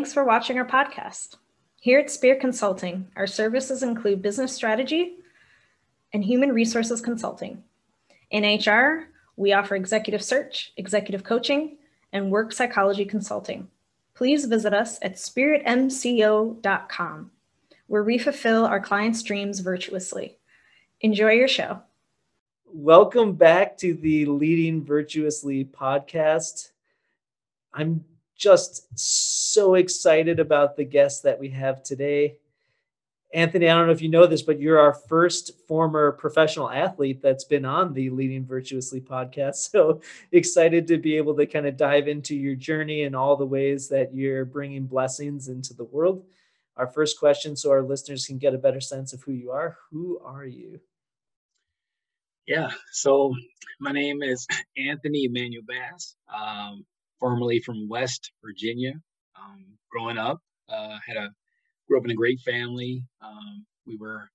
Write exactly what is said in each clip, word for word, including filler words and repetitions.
Thanks for watching our podcast. Here at Spirit Consulting, our services include business strategy and human resources consulting. In H R, we offer executive search, executive coaching, and work psychology consulting. Please visit us at spirit m c o dot com, where we fulfill our clients' dreams virtuously. Enjoy your show. Welcome back to the Leading Virtuously podcast. I'm just so excited about the guest that we have today. Anthony, I don't know if you know this, but you're our first former professional athlete that's been on the Leading Virtuously podcast. So excited to be able to kind of dive into your journey and all the ways that you're bringing blessings into the world. Our first question, so our listeners can get a better sense of who you are. Who are you? Yeah, so my name is Anthony Emanuel Bass. Um, formerly from West Virginia. Um, growing up, uh, had a grew up in a great family. Um, we were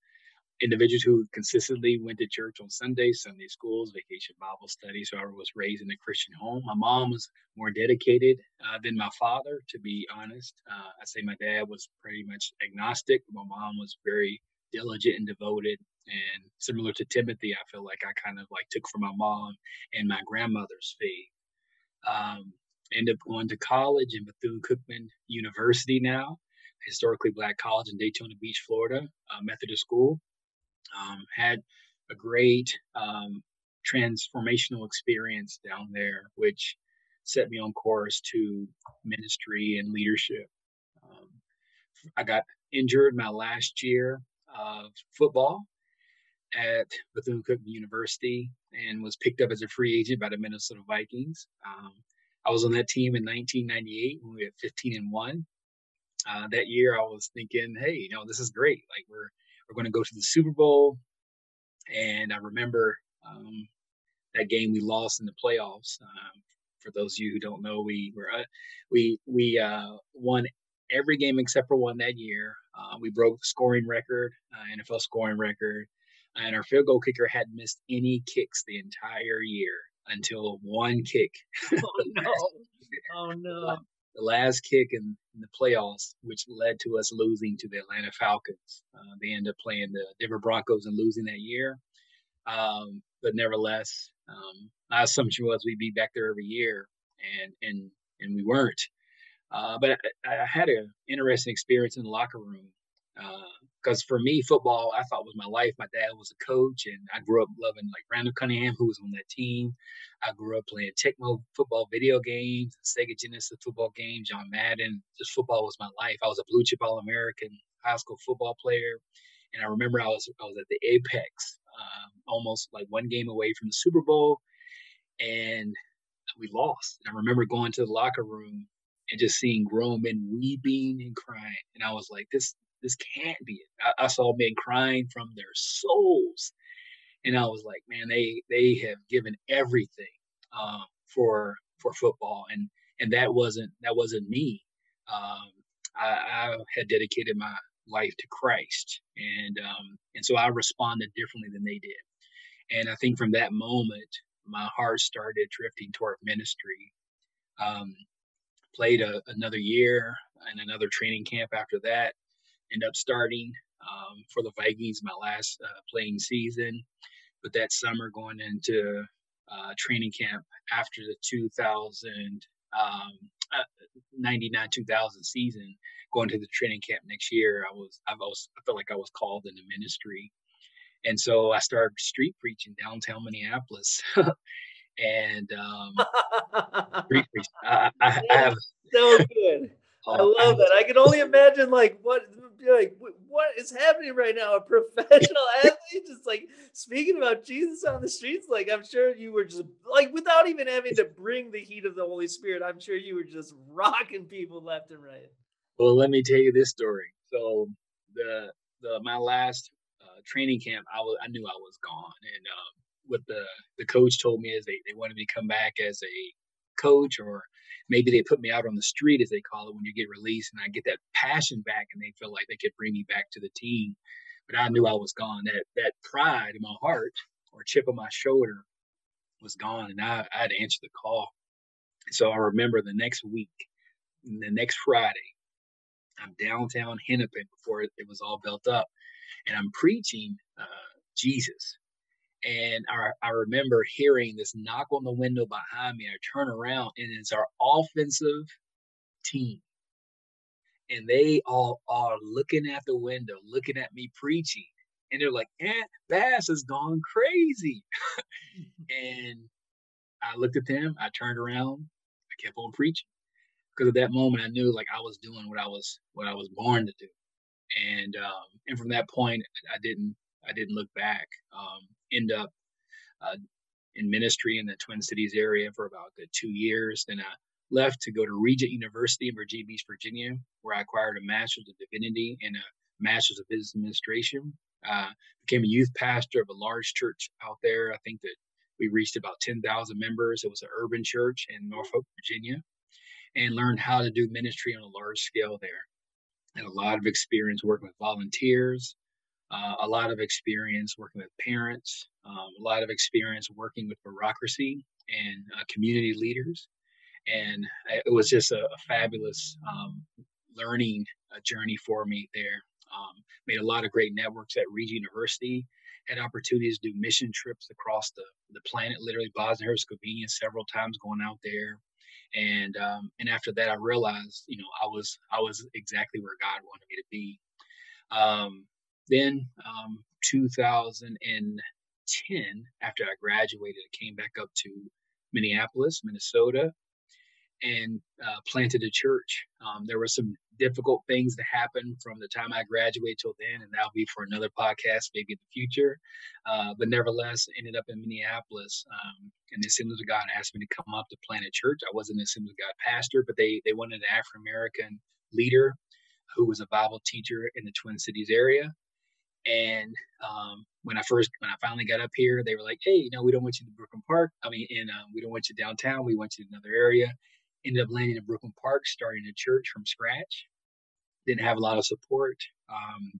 individuals who consistently went to church on Sundays, Sunday schools, vacation Bible study. So I was raised in a Christian home. My mom was more dedicated uh, than my father, to be honest. Uh, I say my dad was pretty much agnostic. My mom was very diligent and devoted. And similar to Timothy, I feel like I kind of like took from my mom and my grandmother's faith. Um, Ended up going to college in Bethune-Cookman University, now historically black college in Daytona Beach, Florida, uh, Methodist school. Um, had a great um, transformational experience down there, which set me on course to ministry and leadership. Um, I got injured my last year of football at Bethune-Cookman University and was picked up as a free agent by the Minnesota Vikings. Um, I was on that team in nineteen ninety-eight when we had fifteen and one. Uh, that year, I was thinking, "Hey, you know, this is great. Like we're we're going to go to the Super Bowl." And I remember um, that game we lost in the playoffs. Um, for those of you who don't know, we were uh, we we uh, won every game except for one that year. Uh, we broke the scoring record, uh, N F L scoring record, and our field goal kicker hadn't missed any kicks the entire year. Until one kick. Oh, no. Oh, no. The last kick in, in the playoffs, which led to us losing to the Atlanta Falcons. Uh, they ended up playing the Denver Broncos and losing that year. Um, but nevertheless, um, my assumption was we'd be back there every year, and and, and we weren't. Uh, but I, I had an interesting experience in the locker room. Because uh, for me, football, I thought was my life. My dad was a coach, and I grew up loving like Randall Cunningham, who was on that team. I grew up playing Tecmo football video games, Sega Genesis football games, John Madden. Just football was my life. I was a blue chip All-American high school football player, and I remember I was I was at the apex, um, almost like one game away from the Super Bowl, and we lost. And I remember going to the locker room and just seeing grown men weeping and crying, and I was like, this. This can't be it. I, I saw men crying from their souls. And I was like, man, they they have given everything um, for for football. And and that wasn't that wasn't me. Um, I, I had dedicated my life to Christ. And um, and so I responded differently than they did. And I think from that moment, my heart started drifting toward ministry. Um, played a, another year and another training camp after that. End up starting um, for the Vikings my last uh, playing season, but that summer going into uh, training camp after the two thousand, ninety-nine two thousand season, going to the training camp next year, I was I was I felt like I was called into ministry, and so I started street preaching downtown Minneapolis, and um, street preaching. I, I, I have so good. I love that. I can only imagine, like, what like what is happening right now? A professional athlete just, like, speaking about Jesus on the streets? Like, I'm sure you were just, like, without even having to bring the heat of the Holy Spirit, I'm sure you were just rocking people left and right. Well, let me tell you this story. So the the my last uh, training camp, I was I knew I was gone. And um, what the, the coach told me is they, they wanted me to come back as a coach, or maybe they put me out on the street, as they call it, when you get released, and I get that passion back, and they feel like they could bring me back to the team. But I knew I was gone. That that pride in my heart, or chip on my shoulder, was gone, and I, I had to answer the call. So I remember the next week, the next Friday, I'm downtown Hennepin before it, it was all built up, and I'm preaching uh, Jesus. And I, I remember hearing this knock on the window behind me. I turn around, and it's our offensive team. And they all are looking at the window, looking at me preaching. And they're like, Aunt Bass has gone crazy. And I looked at them. I turned around. I kept on preaching. Because at that moment, I knew like I was doing what I was what I was born to do. And um, and from that point, I didn't I didn't look back. Um, end up uh, in ministry in the Twin Cities area for about a good two years. Then I left to go to Regent University in Virginia Beach, Virginia, where I acquired a Master's of Divinity and a Master's of Business Administration. Uh, became a youth pastor of a large church out there. I think that we reached about ten thousand members. It was an urban church in Norfolk, Virginia, and learned how to do ministry on a large scale there. And a lot of experience working with volunteers, uh, a lot of experience working with parents, um, a lot of experience working with bureaucracy and uh, community leaders. And it was just a, a fabulous um, learning uh, journey for me there. Um, made a lot of great networks at Regent University, had opportunities to do mission trips across the, the planet, literally Bosnia Herzegovina several times going out there. And um, and after that, I realized, you know, I was I was exactly where God wanted me to be. Um, then um, two thousand ten, after I graduated, I came back up to Minneapolis, Minnesota, and uh, planted a church. Um, there were some difficult things that happened from the time I graduated till then, and that'll be for another podcast, maybe in the future. Uh, but nevertheless, ended up in Minneapolis, um, and the Assembly of God asked me to come up to plant a church. I wasn't an Assembly of God pastor, but they they wanted an African-American leader who was a Bible teacher in the Twin Cities area. And um, when I first, when I finally got up here, they were like, "Hey, you know, we don't want you in Brooklyn Park. I mean, and um, we don't want you downtown. We want you in another area." Ended up landing in Brooklyn Park, starting a church from scratch. Didn't have a lot of support. Um,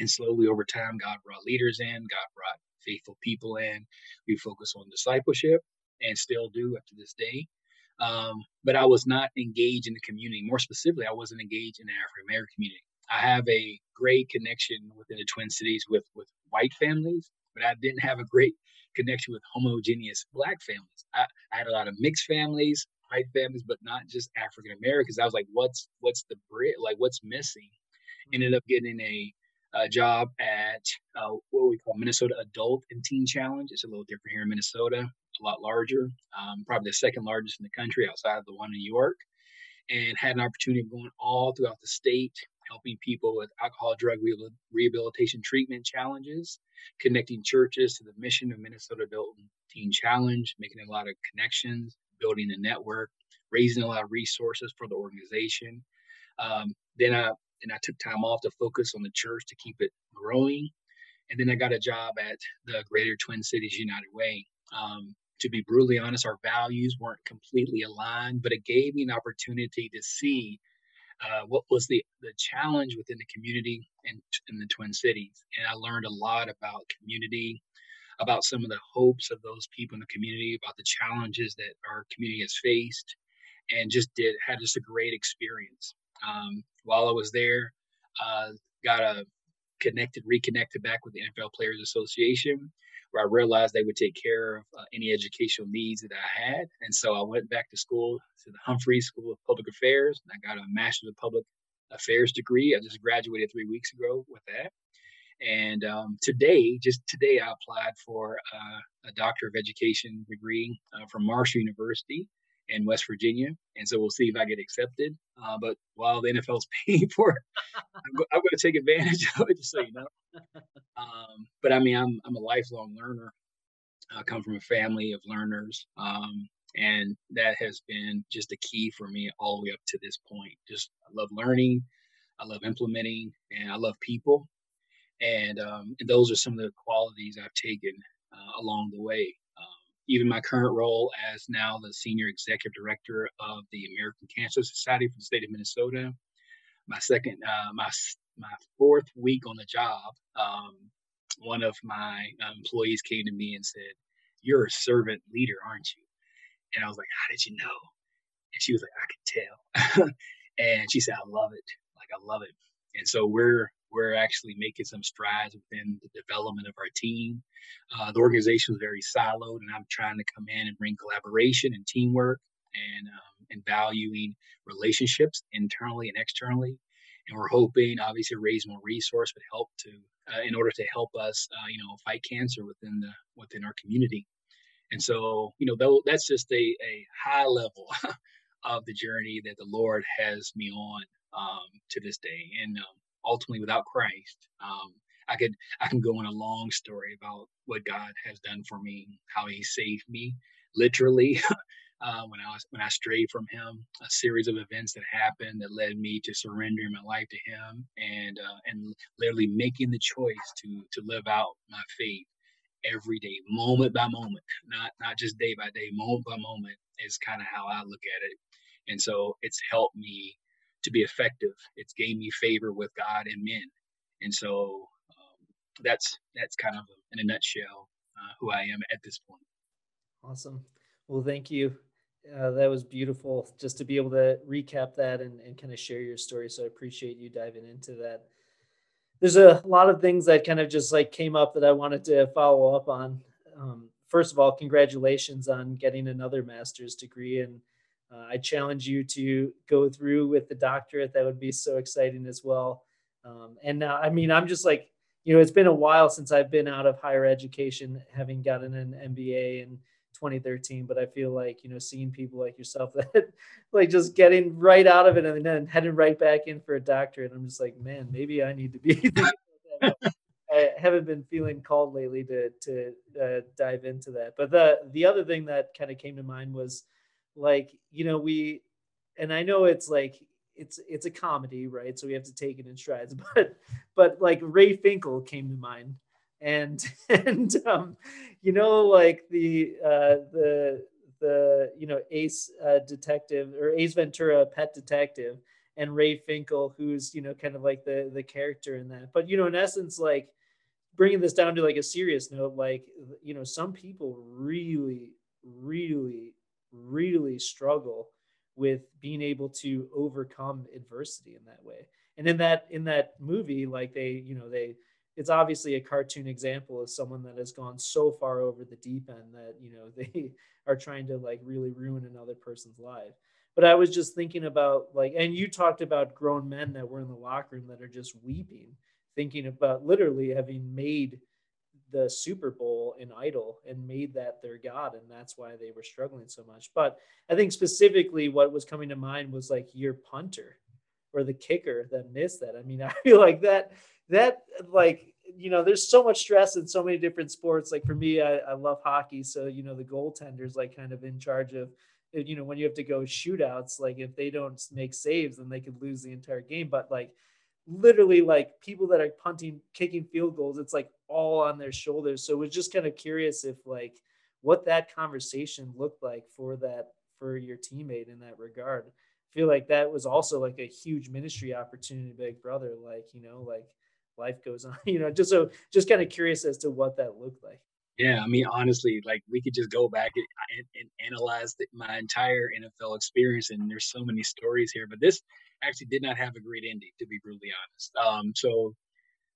and slowly over time, God brought leaders in. God brought faithful people in. We focus on discipleship and still do up to this day. Um, but I was not engaged in the community. More specifically, I wasn't engaged in the African-American community. I have a great connection within the Twin Cities with, with white families, but I didn't have a great connection with homogeneous Black families. I, I had a lot of mixed families, white families, but not just African Americans. I was like, what's what's the bridge? Like, what's missing? Ended up getting a, a job at uh, what we call Minnesota Adult and Teen Challenge. It's a little different here in Minnesota, a lot larger, um, probably the second largest in the country outside of the one in New York, and had an opportunity of going all throughout the state, helping people with alcohol, drug rehabilitation treatment challenges, connecting churches to the mission of Minnesota Adult and Teen Challenge, making a lot of connections, building a network, raising a lot of resources for the organization. Um, then I and I took time off to focus on the church to keep it growing. And then I got a job at the Greater Twin Cities United Way. Um, to be brutally honest, our values weren't completely aligned, but it gave me an opportunity to see uh, what was the, the challenge within the community and in the Twin Cities. And I learned a lot about community, about some of the hopes of those people in the community, about the challenges that our community has faced, and just did had just a great experience. Um, while I was there, uh, got a connected, reconnected back with the N F L Players Association, where I realized they would take care of uh, any educational needs that I had. And so I went back to school to the Humphrey School of Public Affairs, and I got a Master's of Public Affairs degree. I just graduated three weeks ago with that. And um, today, just today, I applied for uh, a Doctor of Education degree uh, from Marshall University in West Virginia. And so we'll see if I get accepted. Uh, but while the N F L's paying for it, I'm, go- I'm going to take advantage of it, just so you know. Um, but I mean, I'm I'm a lifelong learner. I come from a family of learners. Um, and that has been just the key for me all the way up to this point. Just I love learning. I love implementing. And I love people. And, um, and those are some of the qualities I've taken uh, along the way. Um, even my current role as now the Senior Executive Director of the American Cancer Society for the state of Minnesota, my second, uh, my my fourth week on the job, um, one of my employees came to me and said, "You're a servant leader, aren't you?" And I was like, "How did you know?" And she was like, "I could tell." And she said, "I love it. Like, I love it. And so we're we're actually making some strides within the development of our team. Uh, the organization is very siloed, and I'm trying to come in and bring collaboration and teamwork and, um, and valuing relationships internally and externally. And we're hoping, obviously, to raise more resource but help to uh, in order to help us, uh, you know, fight cancer within the within our community. And so, you know, though that's just a, a high level of the journey that the Lord has me on um, to this day. And um, ultimately, without Christ, um, I could I can go on a long story about what God has done for me, how He saved me, literally. Uh, when I was, when I strayed from Him, a series of events that happened that led me to surrendering my life to Him, and uh, and literally making the choice to to live out my faith every day, moment by moment, not not just day by day, moment by moment is kind of how I look at it. And so it's helped me to be effective. It's gave me favor with God and men. And so um, that's that's kind of in a nutshell uh, who I am at this point. Awesome. Well, thank you. Uh, that was beautiful just to be able to recap that and, and kind of share your story. So I appreciate you diving into that. There's a lot of things that kind of just like came up that I wanted to follow up on. Um, first of all, congratulations on getting another master's degree. And uh, I challenge you to go through with the doctorate. That would be so exciting as well. Um, and now, I mean, I'm just like, you know, it's been a while since I've been out of higher education, having gotten an M B A and twenty thirteen, but I feel like, you know, seeing people like yourself that like just getting right out of it and then heading right back in for a doctorate, I'm just like, man, maybe I need to be. I haven't been feeling called lately to to uh, dive into that. But the the other thing that kind of came to mind was like, you know, we, and I know it's like it's it's a comedy, right? So we have to take it in strides. But but like Ray Finkel came to mind. And, and, um, you know, like the, uh, the, the, you know, Ace, uh, detective or Ace Ventura, pet detective, and Ray Finkel, who's, you know, kind of like the, the character in that, but, you know, in essence, like bringing this down to like a serious note, like, you know, some people really, really, really struggle with being able to overcome adversity in that way. And in that, in that movie, like they, you know, they, it's obviously a cartoon example of someone that has gone so far over the deep end that, you know, they are trying to like really ruin another person's life. But I was just thinking about like, and you talked about grown men that were in the locker room that are just weeping, thinking about literally having made the Super Bowl an idol and made that their God. And that's why they were struggling so much. But I think specifically what was coming to mind was like your punter or the kicker that missed that. I mean, I feel like that, that like, you know, there's so much stress in so many different sports. Like for me, I, I love hockey. So, you know, the goaltender's like kind of in charge of, you know, when you have to go shootouts, like if they don't make saves, then they could lose the entire game. But like literally like people that are punting, kicking field goals, it's like all on their shoulders. So it was just kind of curious if like what that conversation looked like for that, for your teammate in that regard. I feel like that was also like a huge ministry opportunity, big brother, like, you know, like, life goes on, you know, just so just kind of curious as to what that looked like. Yeah. I mean, honestly, like we could just go back and, and, and analyze the, my entire N F L experience. And there's so many stories here, but this actually did not have a great ending, to be brutally honest. Um, so,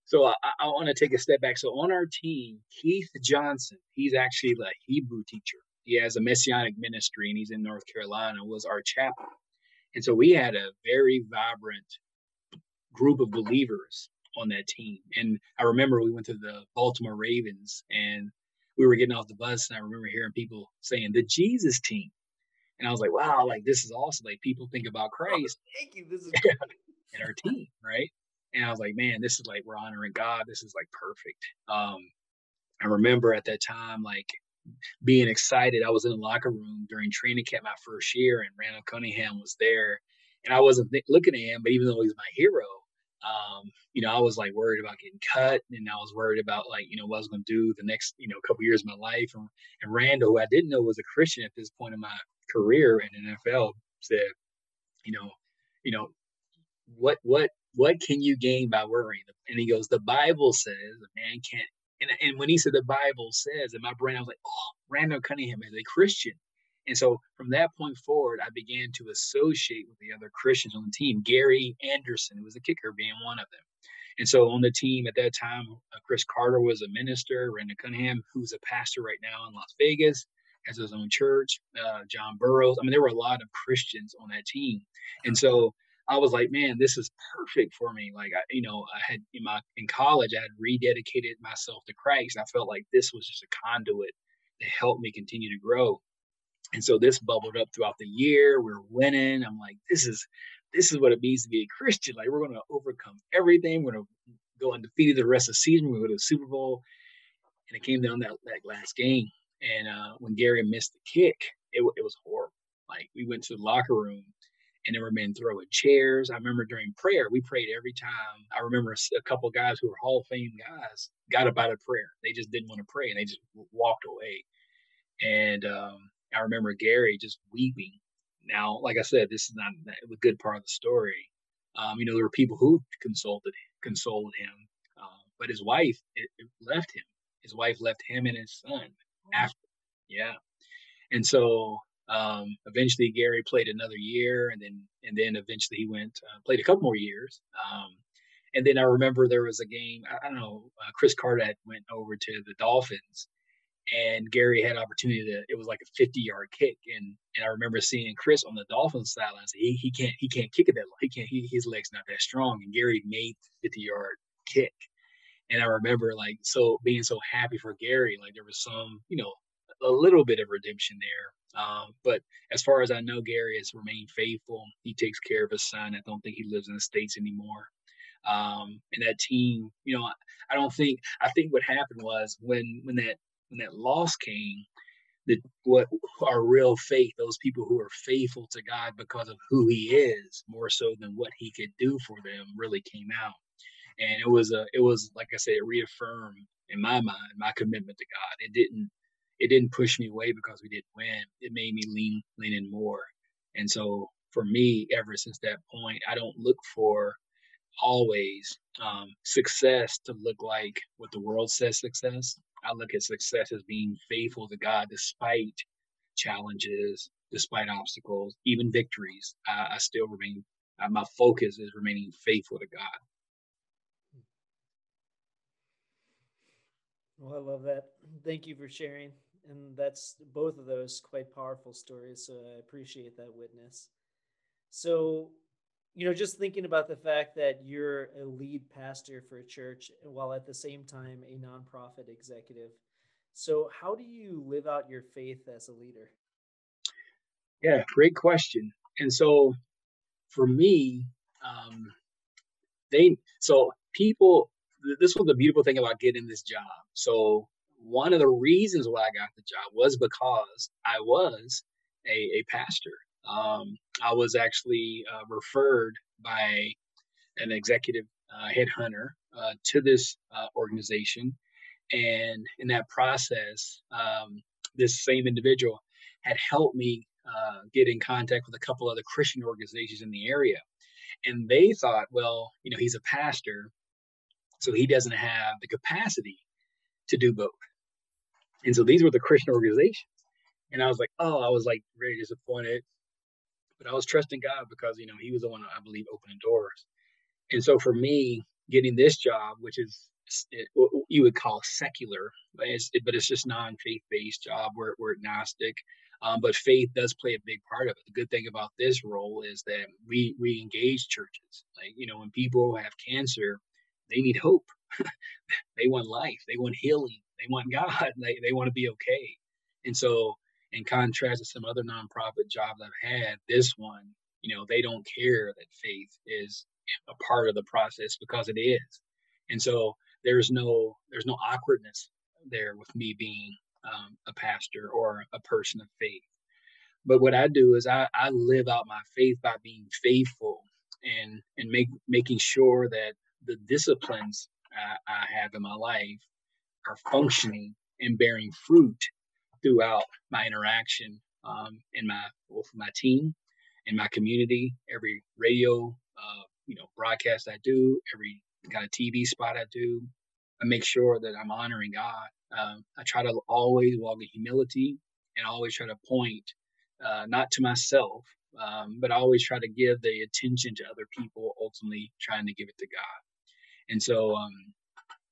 so I, I want to take a step back. So on our team, Keith Johnson, he's actually a Hebrew teacher. He has a Messianic ministry and he's in North Carolina, was our chaplain. And so we had a very vibrant group of believers on that team. And I remember we went to the Baltimore Ravens and we were getting off the bus and I remember hearing people saying the Jesus team. And I was like, wow, like this is awesome. Like people think about Christ. Oh, thank you. This is and our team, right? And I was like, man, this is like we're honoring God. This is like perfect. Um, I remember at that time, like being excited. I was in the locker room during training camp my first year and Randall Cunningham was there. And I wasn't th- looking at him, but even though he's my hero, Um, you know, I was like worried about getting cut and I was worried about like, you know, what I was going to do the next, you know, couple years of my life. And, and Randall, who I didn't know was a Christian at this point in my career in the N F L, said, you know, you know, what, what, what can you gain by worrying? And he goes, the Bible says a man can't. And, and when he said the Bible says, in my brain, I was like, oh, Randall Cunningham is a Christian. And so from that point forward, I began to associate with the other Christians on the team. Gary Anderson, who was the kicker, being one of them. And so on the team at that time, uh, Cris Carter was a minister, Randall Cunningham, who's a pastor right now in Las Vegas, has his own church, uh, John Burroughs. I mean, there were a lot of Christians on that team. And so I was like, man, this is perfect for me. Like, I, you know, I had in my in college, I had rededicated myself to Christ. I felt like this was just a conduit to help me continue to grow. And so this bubbled up throughout the year. We were winning. I'm like, this is this is what it means to be a Christian. Like, we're going to overcome everything. We're going to go undefeated the rest of the season. We go to the Super Bowl. And it came down that, that last game. And uh, when Gary missed the kick, it, it was horrible. Like, we went to the locker room, and there were men throwing chairs. I remember during prayer, we prayed every time. I remember a couple guys who were Hall of Fame guys got up out of prayer. They just didn't want to pray, and they just walked away. And um, I remember Gary just weeping. Now, like I said, this is not a good part of the story. Um, you know, there were people who consulted, consoled him, uh, but his wife it, it left him. His wife left him and his son after. Yeah. And so um, eventually Gary played another year, and then and then eventually he went, uh, played a couple more years. Um, and then I remember there was a game, I, I don't know, uh, Cris Carter had went over to the Dolphins. And Gary had an opportunity to, it was like a fifty-yard kick. And and I remember seeing Cris on the Dolphins sideline. He he can't he can't kick it that long. He can't he, his leg's not that strong. And Gary made the fifty-yard kick. And I remember like so being so happy for Gary. Like there was some, you know, a little bit of redemption there. Um, but as far as I know, Gary has remained faithful. He takes care of his son. I don't think he lives in the States anymore. Um, and that team, you know, I, I don't think I think what happened was when when that When that loss came, that what our real faith, those people who are faithful to God because of who He is, more so than what He could do for them, really came out. And it was a, it was like I said, it reaffirmed in my mind my commitment to God. It didn't, it didn't push me away because we didn't win. It made me lean, lean in more. And so for me, ever since that point, I don't look for always um, success to look like what the world says success. I look at success as being faithful to God despite challenges, despite obstacles, even victories. I, I still remain, uh, my focus is remaining faithful to God. Well, I love that. Thank you for sharing. And that's both of those quite powerful stories. So I appreciate that witness. So, you know, just thinking about the fact that you're a lead pastor for a church while at the same time a nonprofit executive. So how do you live out your faith as a leader? Yeah, great question. And so for me, um, they so people, this was the beautiful thing about getting this job. So one of the reasons why I got the job was because I was a, a pastor. Um, I was actually uh, referred by an executive uh, headhunter uh, to this uh, organization. And in that process, um, this same individual had helped me uh, get in contact with a couple other Christian organizations in the area. And they thought, well, you know, he's a pastor, so he doesn't have the capacity to do both. And so these were the Christian organizations. And I was like, oh, I was like very disappointed. But I was trusting God because, you know, He was the one, I believe, opening doors. And so for me, getting this job, which is it, what you would call secular, but it's, it, but it's just non-faith-based job. We're, we're agnostic, um, but faith does play a big part of it. The good thing about this role is that we we engage churches. Like, you know, when people have cancer, they need hope. They want life. They want healing. They want God. They, they want to be okay. And so in contrast to some other nonprofit jobs I've had, this one, you know, they don't care that faith is a part of the process because it is. And so there's no there's no awkwardness there with me being um, a pastor or a person of faith. But what I do is I, I live out my faith by being faithful and and make, making sure that the disciplines I, I have in my life are functioning and bearing fruit throughout my interaction um, in my with my team, in my community, every radio uh, you know broadcast I do, every kind of T V spot I do, I make sure that I'm honoring God. Um, I try to always walk in humility and always try to point uh, not to myself, um, but I always try to give the attention to other people, ultimately trying to give it to God. And so, um,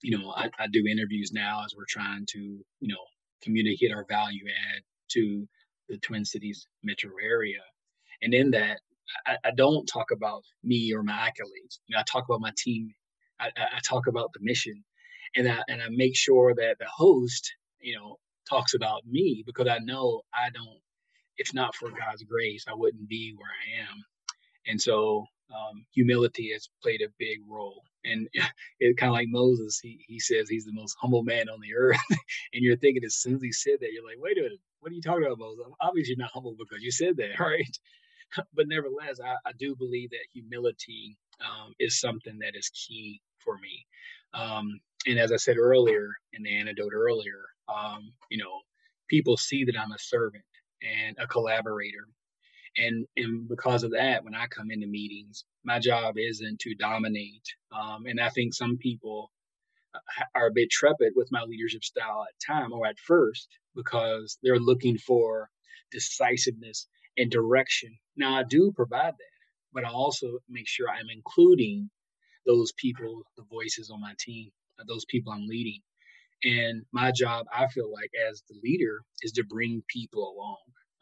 you know, I, I do interviews now as we're trying to, you know, communicate our value add to the Twin Cities metro area. And in that, I, I don't talk about me or my accolades. You know, I talk about my team. I, I talk about the mission, and I, and I make sure that the host, you know, talks about me, because I know I don't, if not for God's grace, I wouldn't be where I am. And so um, humility has played a big role. And it's kind of like Moses. He he says he's the most humble man on the earth. And you're thinking, as soon as he said that, you're like, wait a minute, what are you talking about, Moses? Obviously you're not humble because you said that, right? But nevertheless, I, I do believe that humility um, is something that is key for me. Um, and as I said earlier in the anecdote earlier, um, you know, people see that I'm a servant and a collaborator. And and because of that, when I come into meetings, my job isn't to dominate. Um, and I think some people are a bit trepid with my leadership style at time or at first, because they're looking for decisiveness and direction. Now, I do provide that, but I also make sure I'm including those people, the voices on my team, those people I'm leading. And my job, I feel like, as the leader, is to bring people along.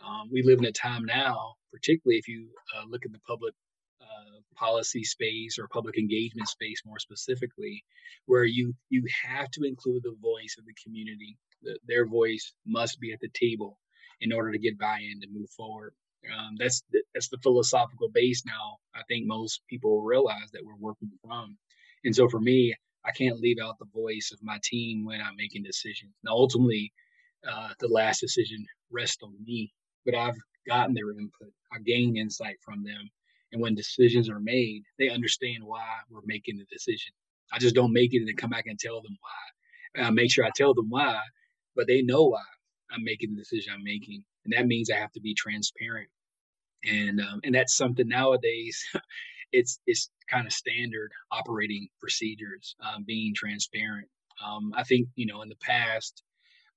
Um, we live in a time now, particularly if you uh, look at the public uh, policy space or public engagement space more specifically, where you you have to include the voice of the community. The, their voice must be at the table in order to get buy-in to move forward. Um, that's, the, that's the philosophical base now. I think most people realize that we're working from. And so for me, I can't leave out the voice of my team when I'm making decisions. Now, ultimately, uh, the last decision rests on me, but I've gotten their input. I gained insight from them. And when decisions are made, they understand why we're making the decision. I just don't make it and then come back and tell them why. And I make sure I tell them why, but they know why I'm making the decision I'm making. And that means I have to be transparent. And um, and that's something nowadays, it's it's kind of standard operating procedures, um, being transparent. Um, I think, you know, in the past,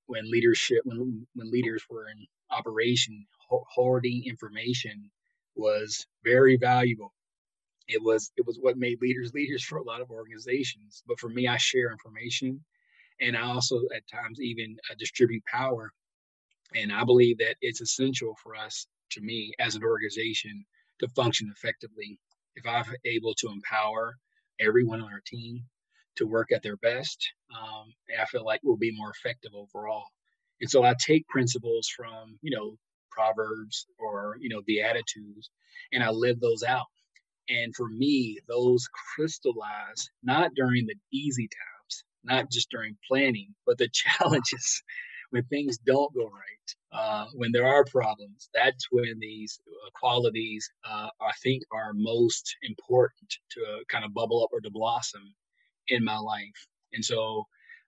when leadership, when when leaders were in operation, hoarding information was very valuable. It was it was what made leaders leaders for a lot of organizations. But for me, I share information, and I also at times even uh, distribute power. And I believe that it's essential for us, to me, as an organization, to function effectively. If I'm able to empower everyone on our team to work at their best, um, I feel like we'll be more effective overall. And so I take principles from, you know, Proverbs or, you know, Beatitudes, and I live those out. And for me, those crystallize not during the easy times, not just during planning, but the challenges. When things don't go right, uh, when there are problems, that's when these qualities, uh, I think, are most important to uh, kind of bubble up or to blossom in my life. And so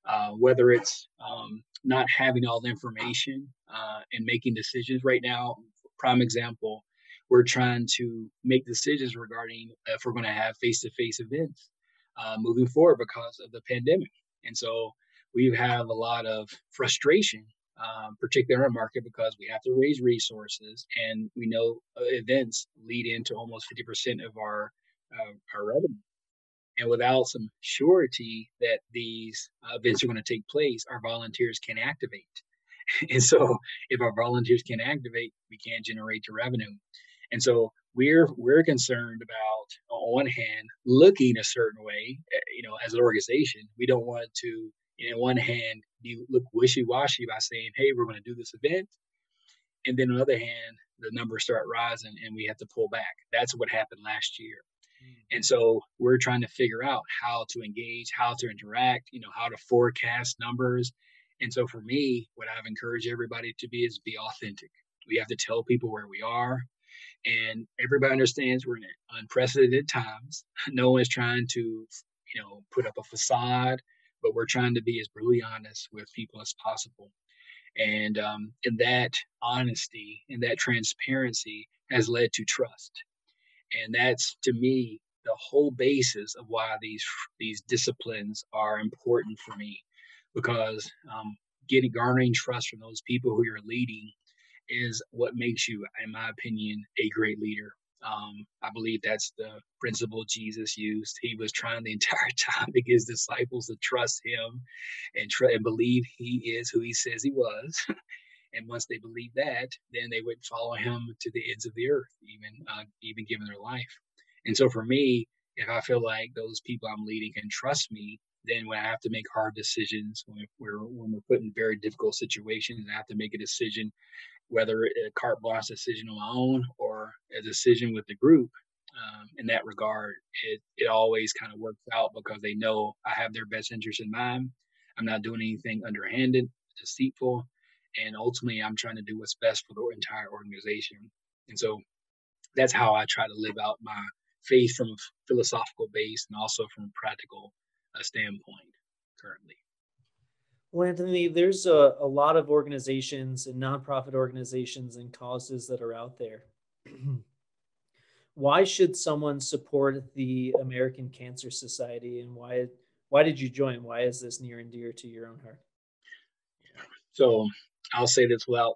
uh, whether it's um, not having all the information uh, and making decisions right now, prime example, we're trying to make decisions regarding if we're going to have face-to-face events uh, moving forward because of the pandemic. And so we have a lot of frustration, um, particularly in our market, because we have to raise resources, and we know events lead into almost fifty percent of our uh, our revenue. And without some surety that these uh, events are going to take place, our volunteers can't activate. And so, if our volunteers can't activate, we can't generate the revenue. And so, we're we're concerned about, on one hand, looking a certain way. You know, as an organization, we don't want to. And on one hand, you look wishy-washy by saying, hey, we're going to do this event. And then on the other hand, the numbers start rising and we have to pull back. That's what happened last year. Mm. And so we're trying to figure out how to engage, how to interact, you know, how to forecast numbers. And so for me, what I've encouraged everybody to be is be authentic. We have to tell people where we are. And everybody understands we're in unprecedented times. No one's trying to, you know, put up a facade. But we're trying to be as brutally honest with people as possible. And um, and that honesty and that transparency has led to trust. And that's, to me, the whole basis of why these these disciplines are important for me, because um, getting garnering trust from those people who you're leading is what makes you, in my opinion, a great leader. Um, I believe that's the principle Jesus used. He was trying the entire time to get his disciples to trust him and, tr- and believe he is who he says he was. And once they believed that, then they would follow him to the ends of the earth, even uh, even giving their life. And so for me, if I feel like those people I'm leading can trust me, then when I have to make hard decisions, when we're, when we're put in very difficult situations and I have to make a decision, whether a carte blanche decision on my own or a decision with the group, um, in that regard, it, it always kind of works out because they know I have their best interest in mind. I'm not doing anything underhanded, deceitful, and ultimately I'm trying to do what's best for the entire organization. And so that's how I try to live out my faith from a philosophical base and also from a practical uh, standpoint currently. Well, Anthony, there's a, a lot of organizations and nonprofit organizations and causes that are out there. Why should someone support the American Cancer Society, and why why did you join? Why is this near and dear to your own heart? Yeah. So I'll say this without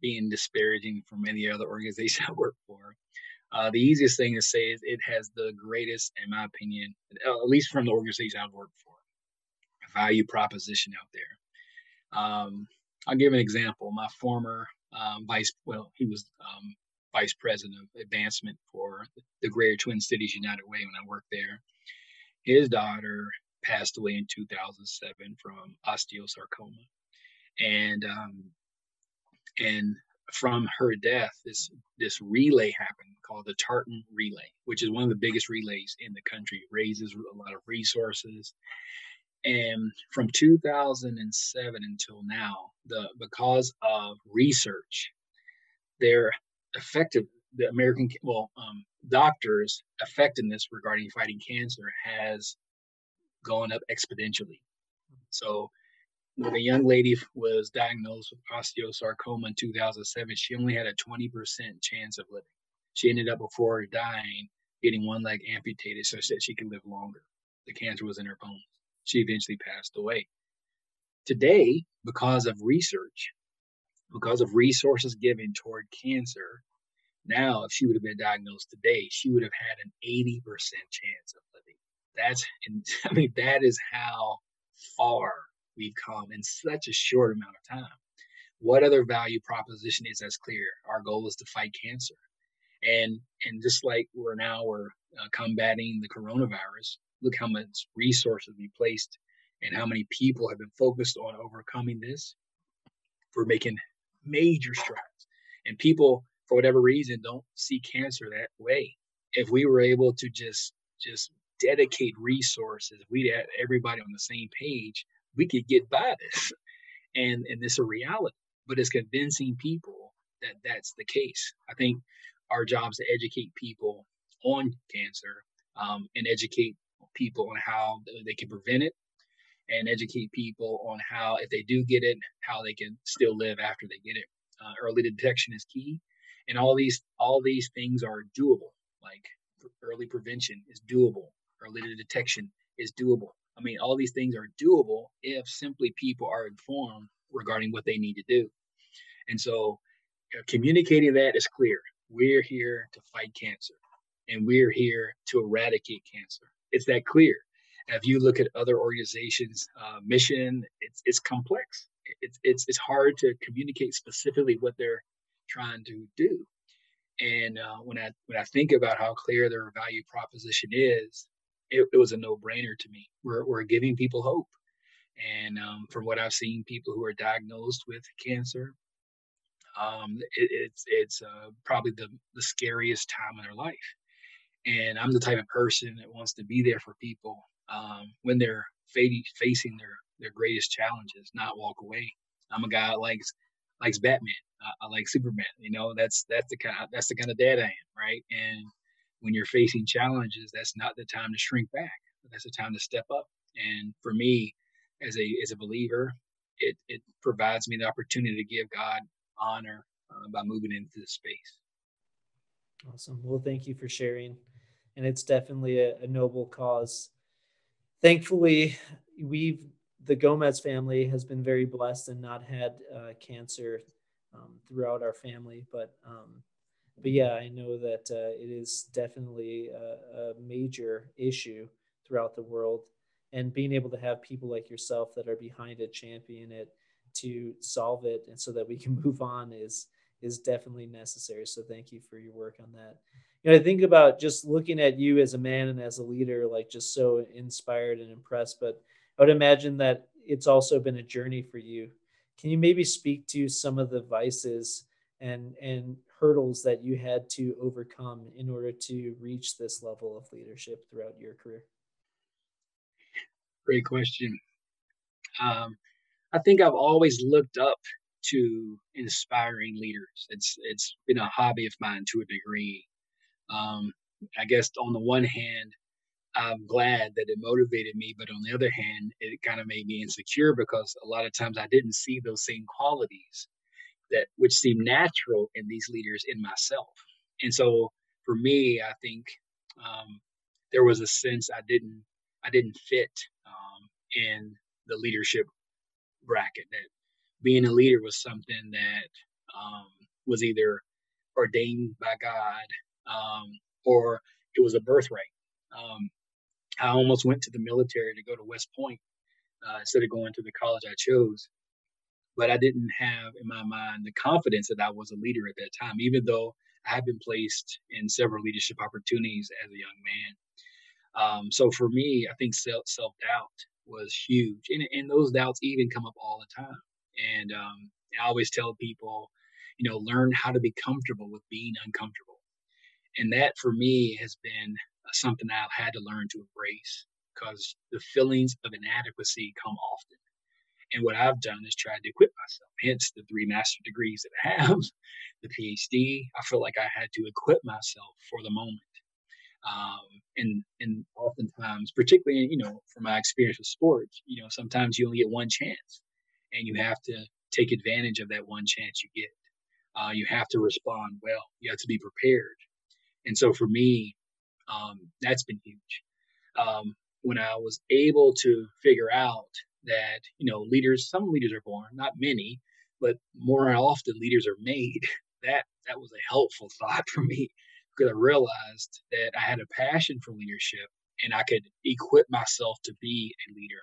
being disparaging from any other organization I work for. Uh, the easiest thing to say is it has the greatest, in my opinion, at least from the organization I've worked for, value proposition out there. Um, I'll give an example. My former um, vice, well, he was um, vice president of advancement for the Greater Twin Cities United Way when I worked there. His daughter passed away in two thousand seven from osteosarcoma. And um, and from her death, this this relay happened called the Tartan Relay, which is one of the biggest relays in the country. It raises a lot of resources. And from two thousand seven until now, the because of research, their effective, the American, well, um, doctors' effectiveness regarding fighting cancer has gone up exponentially. So when a young lady was diagnosed with osteosarcoma in two thousand seven, she only had a twenty percent chance of living. She ended up, before dying, getting one leg amputated so that she could live longer. The cancer was in her bones. She eventually passed away. Today, because of research, because of resources given toward cancer, now if she would have been diagnosed today, she would have had an eighty percent chance of living. That's, I mean, that is how far we've come in such a short amount of time. What other value proposition is as clear? Our goal is to fight cancer. And, and just like we're now, we're uh, combating the coronavirus, look how much resources we placed and how many people have been focused on overcoming this. We're making major strides. And people, for whatever reason, don't see cancer that way. If we were able to just just dedicate resources, if we had everybody on the same page, we could get by this. And, and it's a reality. But it's convincing people that that's the case. I think our job is to educate people on cancer um, and educate people on how they can prevent it, and educate people on how, if they do get it, how they can still live after they get it. Uh, early detection is key, and all these all these things are doable. Like early prevention is doable, early detection is doable. I mean, all these things are doable if simply people are informed regarding what they need to do. And so, you know, communicating that is clear. We're here to fight cancer, and we're here to eradicate cancer. It's that clear. If you look at other organizations' uh, mission, it's it's complex. It's it's it's hard to communicate specifically what they're trying to do. And uh, when I when I think about how clear their value proposition is, it, it was a no-brainer to me. We're we're giving people hope. And um, from what I've seen, people who are diagnosed with cancer, um, it, it's it's uh, probably the the scariest time in their life. And I'm the type of person that wants to be there for people um, when they're facing their, their greatest challenges, not walk away. I'm a guy that likes likes Batman. I, I like Superman. You know, that's that's the kind of, that's the kind of dad I am, right? And when you're facing challenges, that's not the time to shrink back. That's the time to step up. And for me, as a as a believer, it it provides me the opportunity to give God honor uh, by moving into this space. Awesome. Well, thank you for sharing. And it's definitely a, a noble cause. Thankfully, we've the Gomez family has been very blessed and not had uh, cancer um, throughout our family. But um, but yeah, I know that uh, it is definitely a, a major issue throughout the world. And being able to have people like yourself that are behind it, champion it, to solve it, and so that we can move on is is definitely necessary. So thank you for your work on that. You know, I think about just looking at you as a man and as a leader, like just so inspired and impressed, but I would imagine that it's also been a journey for you. Can you maybe speak to some of the vices and, and hurdles that you had to overcome in order to reach this level of leadership throughout your career? Great question. Um, I think I've always looked up to inspiring leaders. It's it's been a hobby of mine to a degree. Um, I guess on the one hand, I'm glad that it motivated me, but on the other hand, it kind of made me insecure because a lot of times I didn't see those same qualities that which seemed natural in these leaders in myself. And so for me, I think um, there was a sense I didn't I didn't fit um, in the leadership bracket, that being a leader was something that um, was either ordained by God um, or it was a birthright. Um, I almost went to the military to go to West Point uh, instead of going to the college I chose. But I didn't have in my mind the confidence that I was a leader at that time, even though I had been placed in several leadership opportunities as a young man. Um, so for me, I think self, self-doubt was huge. And, and those doubts even come up all the time. And um, I always tell people, you know, learn how to be comfortable with being uncomfortable. And that for me has been something I've had to learn to embrace, because the feelings of inadequacy come often. And what I've done is tried to equip myself, hence the three master degrees that I have, the P H D. I feel like I had to equip myself for the moment. Um, and, and oftentimes, particularly, you know, from my experience with sports, you know, sometimes you only get one chance and you have to take advantage of that one chance you get. Uh, you have to respond well. You have to be prepared. And so for me, um, that's been huge. Um, when I was able to figure out that, you know, leaders, some leaders are born, not many, but more often leaders are made. That, that was a helpful thought for me, because I realized that I had a passion for leadership and I could equip myself to be a leader.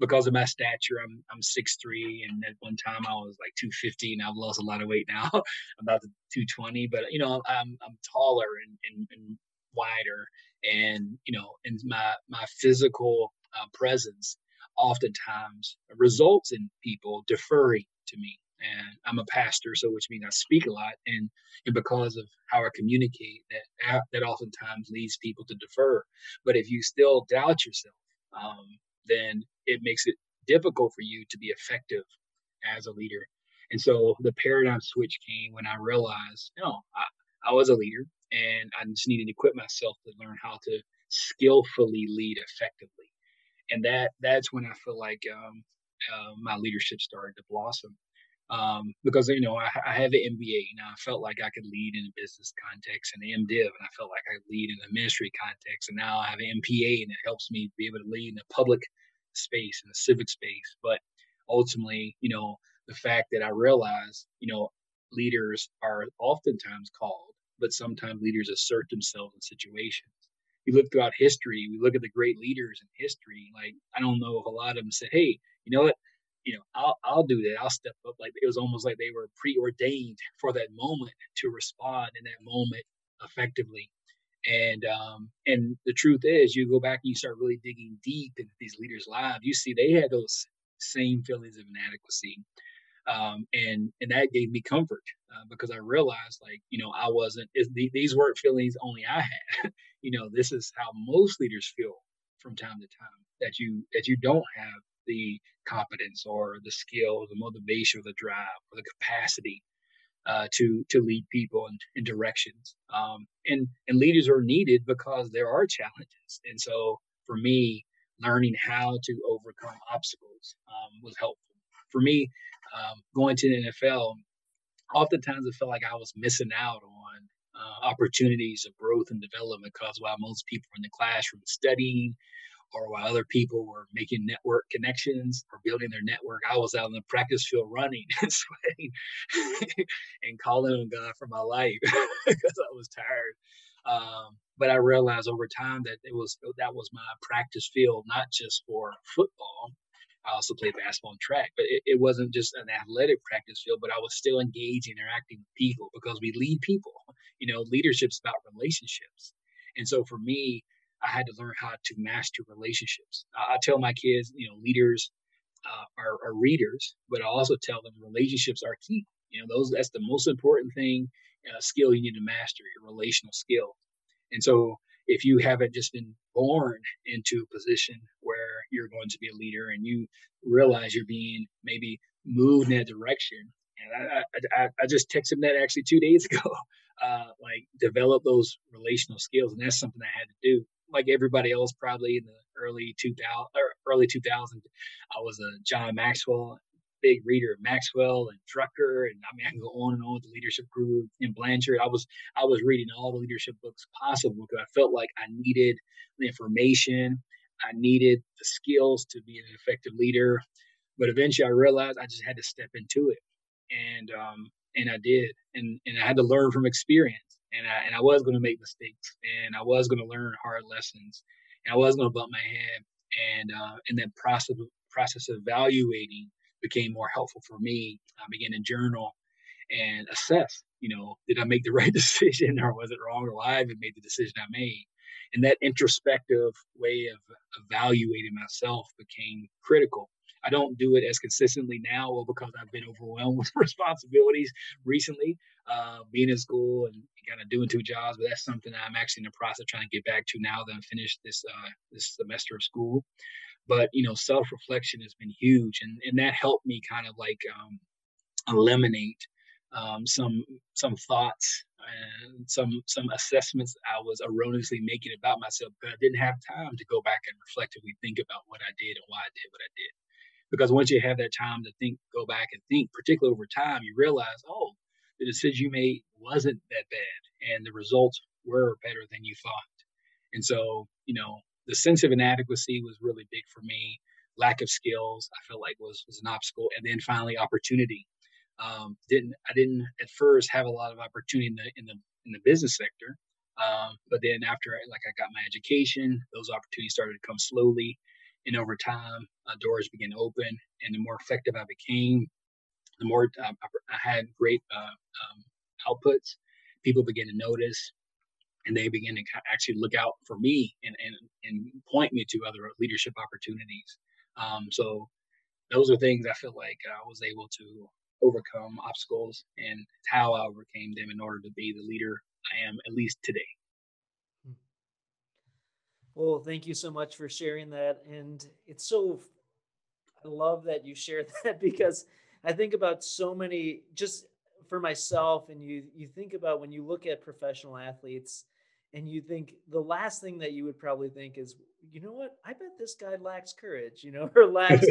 Because of my stature, I'm I'm six three, and at one time I was like two fifty, and I've lost a lot of weight now. I'm about to two twenty, but you know, I'm I'm taller and, and, and wider, and you know, and my my physical uh, presence oftentimes results in people deferring to me. And I'm a pastor, so which means I speak a lot, and, and because of how I communicate, that that oftentimes leads people to defer. But if you still doubt yourself, um, then it makes it difficult for you to be effective as a leader. And so the paradigm switch came when I realized, no, I, I was a leader, and I just needed to equip myself to learn how to skillfully lead effectively. And that that's when I feel like um, uh, my leadership started to blossom. Um, because, you know, I, I have an M B A, and I felt like I could lead in a business context, and an MDiv, and I felt like I could lead in a ministry context. And now I have an M P A, and it helps me be able to lead in a public space, in a civic space. But ultimately, you know, the fact that I realized, you know, leaders are oftentimes called, but sometimes leaders assert themselves in situations. We look throughout history, we look at the great leaders in history. Like, I don't know if a lot of them said, hey, you know what? You know, I'll, I'll do that. I'll step up. Like, it was almost like they were preordained for that moment to respond in that moment effectively. And, um, and the truth is, you go back and you start really digging deep into these leaders' lives. You see, they had those same feelings of inadequacy. Um, and, and that gave me comfort uh, because I realized, like, you know, I wasn't, these weren't feelings only I had. You know, this is how most leaders feel from time to time, that you, that you don't have the competence or the skill or the motivation or the drive or the capacity uh, to to lead people in, in directions. Um, and, and leaders are needed because there are challenges. And so for me, learning how to overcome obstacles um, was helpful. For me, um, going to the N F L, oftentimes it felt like I was missing out on uh, opportunities of growth and development, because while most people are in the classroom studying or while other people were making network connections or building their network, I was out on the practice field running and sweating and calling on God for my life because I was tired. Um, but I realized over time that it was that was my practice field, not just for football. I also played basketball and track, but it, it wasn't just an athletic practice field, but I was still engaged, interacting with people because we lead people. You know, leadership's about relationships. And so for me, I had to learn how to master relationships. I, I tell my kids, you know, leaders uh, are, are readers, but I also tell them relationships are key. You know, those that's the most important thing, uh, skill you need to master, your relational skill. And so if you haven't just been born into a position where you're going to be a leader and you realize you're being maybe moved in that direction. And I, I, I just texted him that actually two days ago, uh, like develop those relational skills. And that's something I had to do. Like everybody else, probably in the early two thousand, or early two thousand, I was a John Maxwell, big reader of Maxwell and Drucker. And I mean, I can go on and on with the leadership guru and Blanchard. I was, I was reading all the leadership books possible because I felt like I needed the information. I needed the skills to be an effective leader. But eventually I realized I just had to step into it. And, um, and I did, and, and I had to learn from experience, and I, and I was going to make mistakes, and I was going to learn hard lessons, and I was going to bump my head. And, uh, and that process, process of evaluating became more helpful for me. I began to journal and assess, you know, did I make the right decision, or was it wrong, or why I even made the decision I made? And that introspective way of evaluating myself became critical. I don't do it as consistently now, well, because I've been overwhelmed with responsibilities recently, uh, being in school and kind of doing two jobs. But that's something I'm actually in the process of trying to get back to now that I'm finished this uh, this semester of school. But, you know, self-reflection has been huge. And, and that helped me kind of like um, eliminate um, some some thoughts and some some assessments I was erroneously making about myself. But I didn't have time to go back and reflectively think about what I did and why I did what I did. Because once you have that time to think, go back and think, particularly over time, you realize, oh, the decision you made wasn't that bad, and the results were better than you thought. And so, you know, the sense of inadequacy was really big for me. Lack of skills, I felt like was, was an obstacle. And then finally, opportunity. Um, didn't I didn't at first have a lot of opportunity in the in the in the business sector, um, but then after like I got my education, those opportunities started to come slowly. And over time, uh, doors began to open, and the more effective I became, the more uh, I had great uh, um, outputs. People began to notice, and they began to actually look out for me and and, and point me to other leadership opportunities. Um, so those are things I feel like I was able to overcome obstacles, and how I overcame them in order to be the leader I am, at least today. Well, thank you so much for sharing that. And it's so, I love that you shared that, because I think about so many, just for myself, and you you think about when you look at professional athletes and you think the last thing that you would probably think is, you know what, I bet this guy lacks courage, you know, or lacks,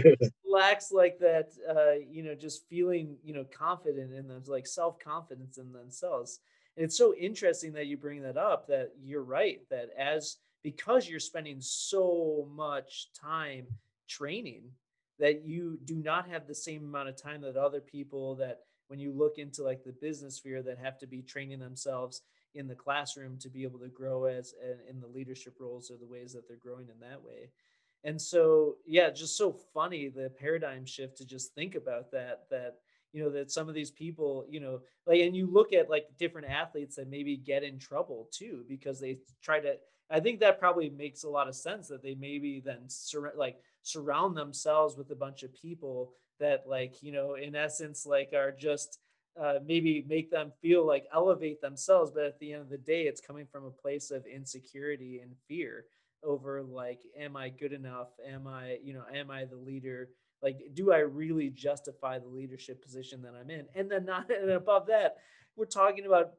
lacks like that, uh, you know, just feeling, you know, confident in them, like self-confidence in themselves. And it's so interesting that you bring that up, that you're right, that as because you're spending so much time training, that you do not have the same amount of time that other people, that when you look into like the business sphere, that have to be training themselves in the classroom to be able to grow as in the leadership roles or the ways that they're growing in that way. And so, yeah, just so funny, the paradigm shift to just think about that, that, you know, that some of these people, you know, like, and you look at like different athletes that maybe get in trouble too, because they try to, I think that probably makes a lot of sense, that they maybe then sur- like surround themselves with a bunch of people that, like, you know, in essence, like are just uh, maybe make them feel like elevate themselves. But at the end of the day, it's coming from a place of insecurity and fear over like, am I good enough? Am I, you know, am I the leader? Like, do I really justify the leadership position that I'm in? And then not, and above that, we're talking about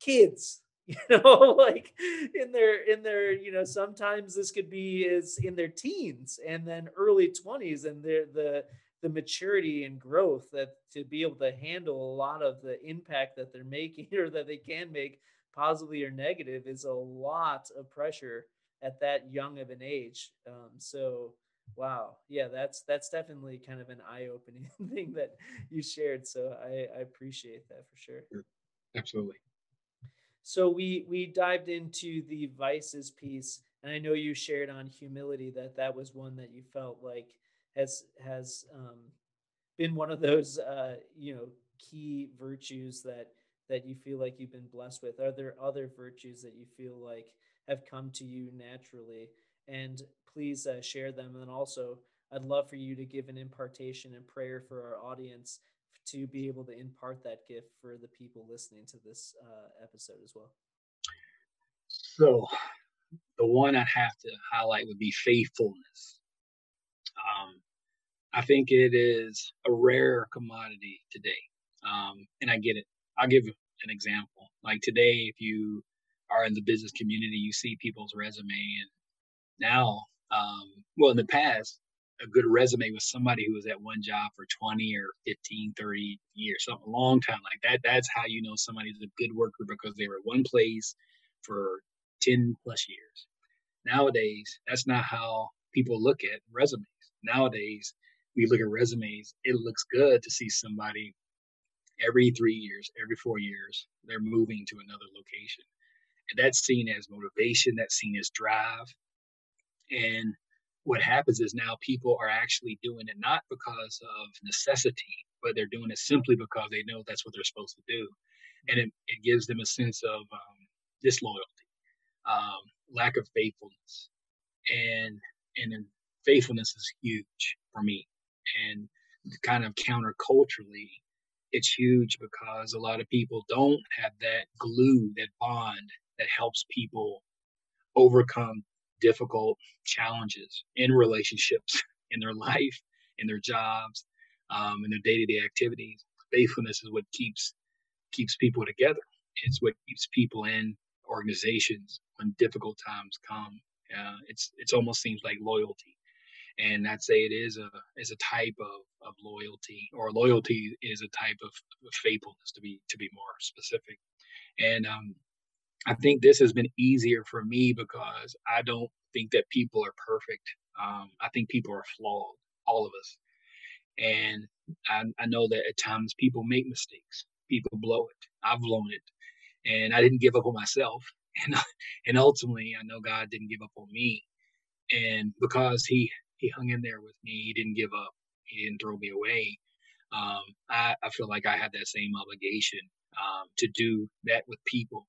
kids. You know, like in their, in their, you know, sometimes this could be is in their teens and then early twenties, and the, the, the maturity and growth that to be able to handle a lot of the impact that they're making, or that they can make, positively or negative, is a lot of pressure at that young of an age. Um, so wow. Yeah, that's, that's definitely kind of an eye-opening thing that you shared. So I, I appreciate that for sure. Sure. Absolutely. So we, we dived into the vices piece, and I know you shared on humility that that was one that you felt like has, has um, been one of those, uh, you know, key virtues that, that you feel like you've been blessed with. Are there other virtues that you feel like have come to you naturally? And please uh, share them. And then also, I'd love for you to give an impartation and prayer for our audience to be able to impart that gift for the people listening to this uh, episode as well. So the one I'd have to highlight would be faithfulness. Um, I think it is a rare commodity today. Um, and I get it. I'll give an example. Like today, if you are in the business community, you see people's resume, and now, um, well, in the past, a good resume was somebody who was at one job for twenty or fifteen, thirty years, something a long time like that. That's how you know somebody's a good worker, because they were at one place for ten plus years. Nowadays, that's not how people look at resumes. Nowadays, we look at resumes. It looks good to see somebody every three years, every four years, they're moving to another location. And that's seen as motivation. That's seen as drive. And what happens is now people are actually doing it not because of necessity, but they're doing it simply because they know that's what they're supposed to do. And it, it gives them a sense of um, disloyalty, um, lack of faithfulness. And, and then faithfulness is huge for me. And kind of counterculturally, it's huge because a lot of people don't have that glue, that bond that helps people overcome difficult challenges in relationships, in their life, in their jobs, um, in their day-to-day activities. Faithfulness is what keeps keeps people together. It's what keeps people in organizations when difficult times come. Uh, it's it's almost seems like loyalty, and I'd say it is a is a type of, of loyalty, or loyalty is a type of, of faithfulness, to be to be more specific. And um, I think this has been easier for me because I don't think that people are perfect. Um, I think people are flawed, all of us. And I, I know that at times people make mistakes. People blow it. I've blown it. And I didn't give up on myself. And and ultimately, I know God didn't give up on me. And because he, he hung in there with me, he didn't give up. He didn't throw me away. Um, I, I feel like I have that same obligation um, to do that with people.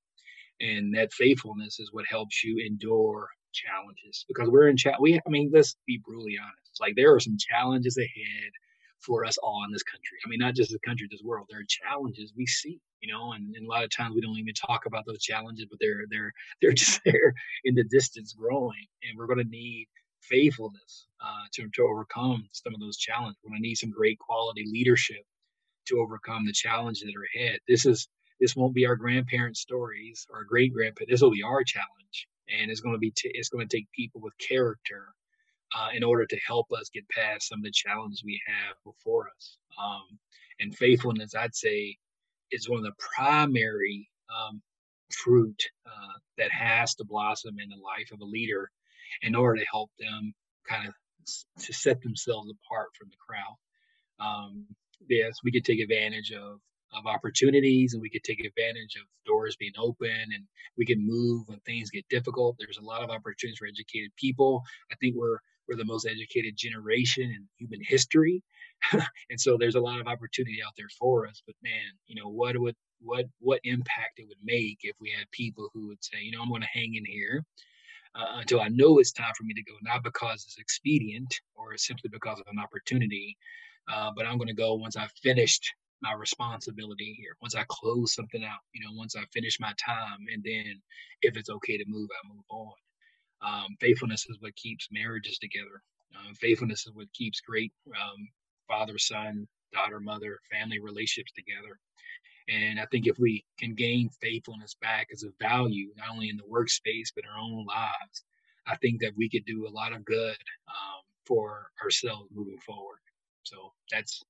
And that faithfulness is what helps you endure challenges, because we're in chat. We, I mean, let's be brutally honest. Like, there are some challenges ahead for us all in this country. I mean, not just the country, this world. There are challenges we see, you know, and, and a lot of times we don't even talk about those challenges, but they're they're they're just there in the distance, growing. And we're going to need faithfulness uh, to to overcome some of those challenges. We're going to need some great quality leadership to overcome the challenges that are ahead. This is. This won't be our grandparents' stories or great grandparents. This will be our challenge, and it's going to be t- it's going to take people with character uh, in order to help us get past some of the challenges we have before us. Um, and faithfulness, I'd say, is one of the primary um, fruit uh, that has to blossom in the life of a leader in order to help them kind of s- to set themselves apart from the crowd. Um, yes, we could take advantage of. of opportunities, and we could take advantage of doors being open, and we can move when things get difficult. There's a lot of opportunities for educated people. I think we're we're the most educated generation in human history. And so there's a lot of opportunity out there for us. But man, you know, what would what what impact it would make if we had people who would say, you know, I'm going to hang in here uh, until I know it's time for me to go, not because it's expedient or simply because of an opportunity, uh, but I'm going to go once I've finished my responsibility here. Once I close something out, you know, once I finish my time, and then if it's okay to move, I move on. Um, faithfulness is what keeps marriages together. Um, faithfulness is what keeps great um, father, son, daughter, mother, family relationships together. And I think if we can gain faithfulness back as a value, not only in the workspace, but in our own lives, I think that we could do a lot of good um, for ourselves moving forward. So that's,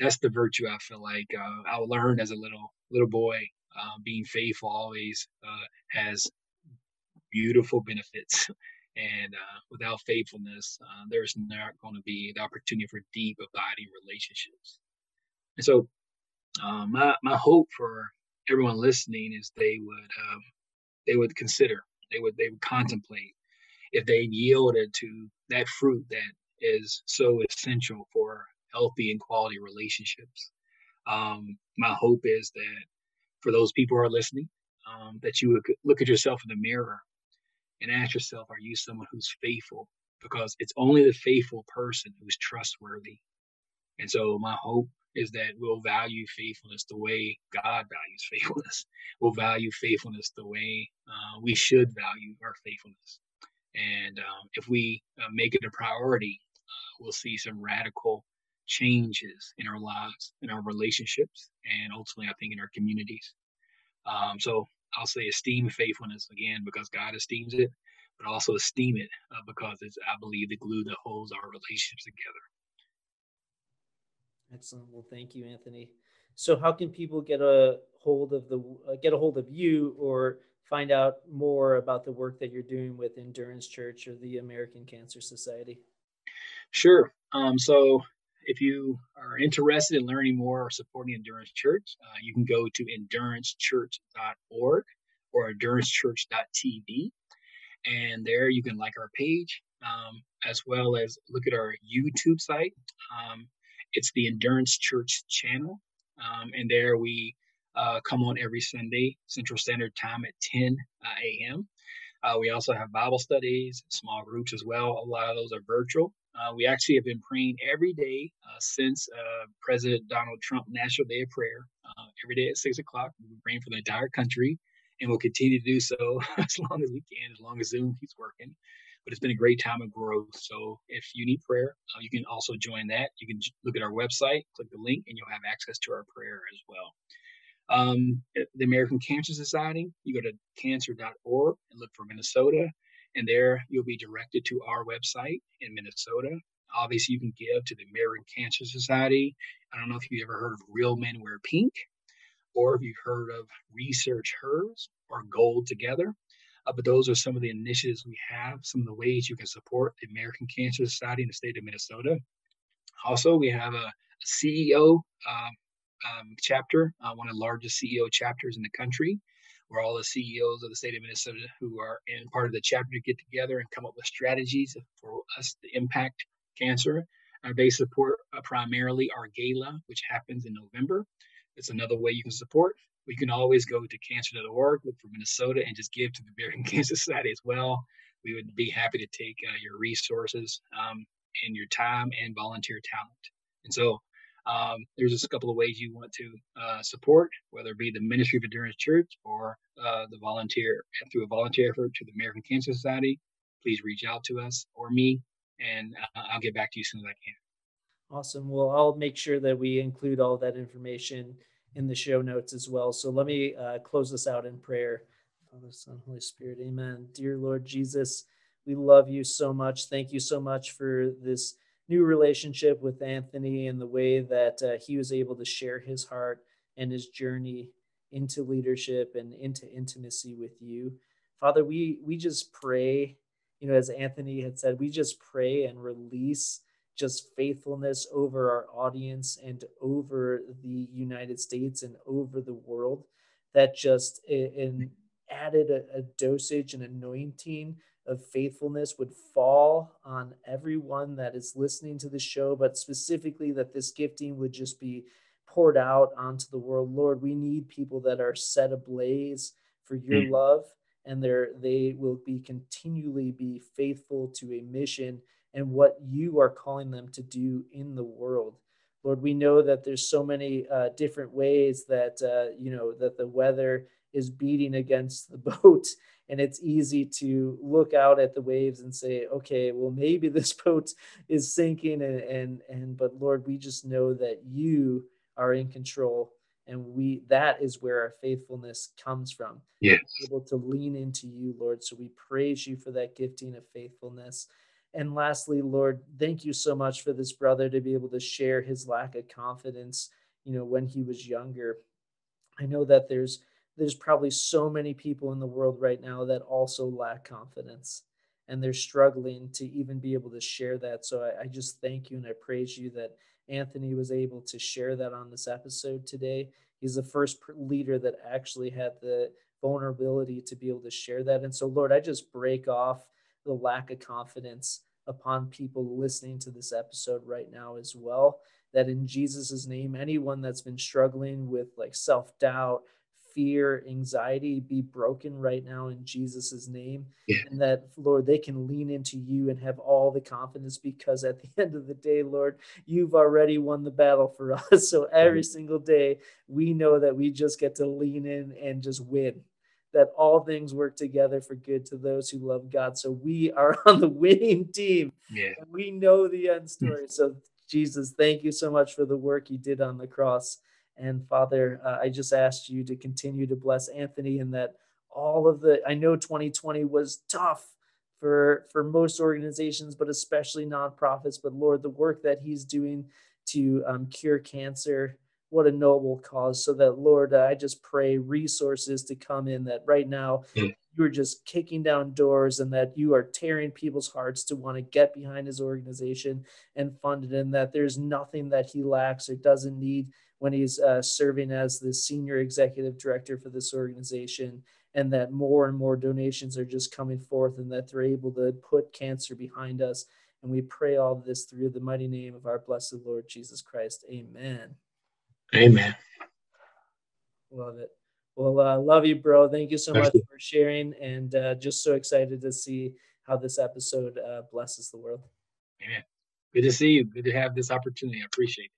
That's the virtue I feel like uh, I learned as a little little boy. Uh, being faithful always uh, has beautiful benefits And uh, without faithfulness, uh, there's not going to be the opportunity for deep, abiding relationships. And so uh, my my hope for everyone listening is they would um, they would consider, they would they would contemplate if they yielded to that fruit that is so essential for healthy and quality relationships. Um, my hope is that for those people who are listening, um, that you would look at yourself in the mirror and ask yourself, are you someone who's faithful? Because it's only the faithful person who's trustworthy. And so my hope is that we'll value faithfulness the way God values faithfulness. We'll value faithfulness the way uh, we should value our faithfulness. And um, if we uh, make it a priority, uh, we'll see some radical changes in our lives, in our relationships, and ultimately, I think, in our communities. Um, so I'll say esteem faithfulness again because God esteems it, but also esteem it uh, because it's, I believe, the glue that holds our relationships together. Excellent. Well, thank you, Anthony. So, how can people get a hold of the uh, get a hold of you or find out more about the work that you're doing with Endurance Church or the American Cancer Society? Sure. Um, so if you are interested in learning more or supporting Endurance Church, uh, you can go to endurance church dot org or endurance church dot t v. And there you can like our page, um, as well as look at our YouTube site. Um, it's the Endurance Church channel. Um, and there we Uh, come on every Sunday, Central Standard Time at ten a.m. Uh, we also have Bible studies, small groups as well. A lot of those are virtual. Uh, we actually have been praying every day uh, since uh, President Donald Trump's National Day of Prayer. Uh, every day at six o'clock, we've been praying for the entire country, and we'll continue to do so as long as we can, as long as Zoom keeps working. But it's been a great time of growth. So if you need prayer, uh, you can also join that. You can look at our website, click the link, and you'll have access to our prayer as well. Um, the American Cancer Society, you go to cancer dot org and look for Minnesota, and there you'll be directed to our website in Minnesota. Obviously, you can give to the American Cancer Society. I don't know if you've ever heard of Real Men Wear Pink, or if you've heard of Research Hers or Gold Together, uh, but those are some of the initiatives we have, some of the ways you can support the American Cancer Society in the state of Minnesota. Also, we have a C E O um, Um, chapter, uh, one of the largest C E O chapters in the country, where all the C E Os of the state of Minnesota who are in part of the chapter get together and come up with strategies for us to impact cancer. Uh, they support uh, primarily our gala, which happens in November. It's another way you can support. You can always go to cancer dot org, look for Minnesota, and just give to the American Cancer Society as well. We would be happy to take uh, your resources um, and your time and volunteer talent. And so Um, there's just a couple of ways you want to uh, support, whether it be the Ministry of Endurance Church or uh, the volunteer through a volunteer effort to the American Cancer Society. Please reach out to us or me, and uh, I'll get back to you as soon as I can. Awesome. Well, I'll make sure that we include all that information in the show notes as well. So let me uh, close this out in prayer. Father, Son, Holy Spirit, amen. Dear Lord Jesus, we love you so much. Thank you so much for this new relationship with Anthony and the way that uh, he was able to share his heart and his journey into leadership and into intimacy with you. Father, we we just pray, you know, as Anthony had said, we just pray and release just faithfulness over our audience and over the United States and over the world, that just in added a, a dosage and anointing of faithfulness would fall on everyone that is listening to the show, but specifically that this gifting would just be poured out onto the world. Lord, we need people that are set ablaze for your mm. love, and they will be continually be faithful to a mission and what you are calling them to do in the world. Lord, we know that there's so many uh, different ways that, uh, you know, that the weather is beating against the boat. And it's easy to look out at the waves and say, okay, well, maybe this boat is sinking. And, and, and but Lord, we just know that you are in control. And we that is where our faithfulness comes from. Yes. We're able to lean into you, Lord. So we praise you for that gifting of faithfulness. And lastly, Lord, thank you so much for this brother to be able to share his lack of confidence, you know, when he was younger. I know that there's There's probably so many people in the world right now that also lack confidence. and they're struggling to even be able to share that. So I, I just thank you and I praise you that Anthony was able to share that on this episode today. He's the first leader that actually had the vulnerability to be able to share that. And so, Lord, I just break off the lack of confidence upon people listening to this episode right now as well, that in Jesus's name, anyone that's been struggling with like self-doubt, fear, anxiety, be broken right now in Jesus's name. Yeah. And that, Lord, they can lean into you and have all the confidence, because at the end of the day, Lord, you've already won the battle for us. So every single day, we know that we just get to lean in and just win, that all things work together for good to those who love God. So we are on the winning team. Yeah. And we know the end story. So Jesus, thank you so much for the work you did on the cross. And Father, uh, I just asked you to continue to bless Anthony, and that all of the, I know twenty twenty was tough for, for most organizations, but especially nonprofits. But Lord, the work that he's doing to um, cure cancer, what a noble cause. So that, Lord, I just pray resources to come in, that right now mm-hmm. you're just kicking down doors, and that you are tearing people's hearts to want to get behind his organization and fund it, and that there's nothing that he lacks or doesn't need when he's uh, serving as the senior executive director for this organization, and that more and more donations are just coming forth, and that they're able to put cancer behind us. And we pray all of this through the mighty name of our blessed Lord Jesus Christ. Amen. Amen. Love it. Well, uh, love you, bro. Thank you so Thank much you. for sharing, and uh, just so excited to see how this episode uh, blesses the world. Amen. Good to see you. Good to have this opportunity. I appreciate it.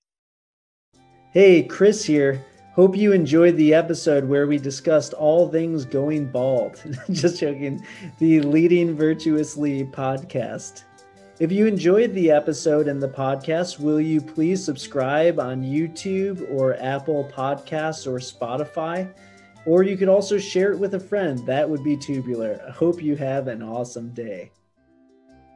Hey, Cris here. Hope you enjoyed the episode where we discussed all things going bald. Just joking. The Leading Virtuously podcast. If you enjoyed the episode and the podcast, will you please subscribe on YouTube or Apple Podcasts or Spotify? Or you could also share it with a friend. That would be tubular. I hope you have an awesome day.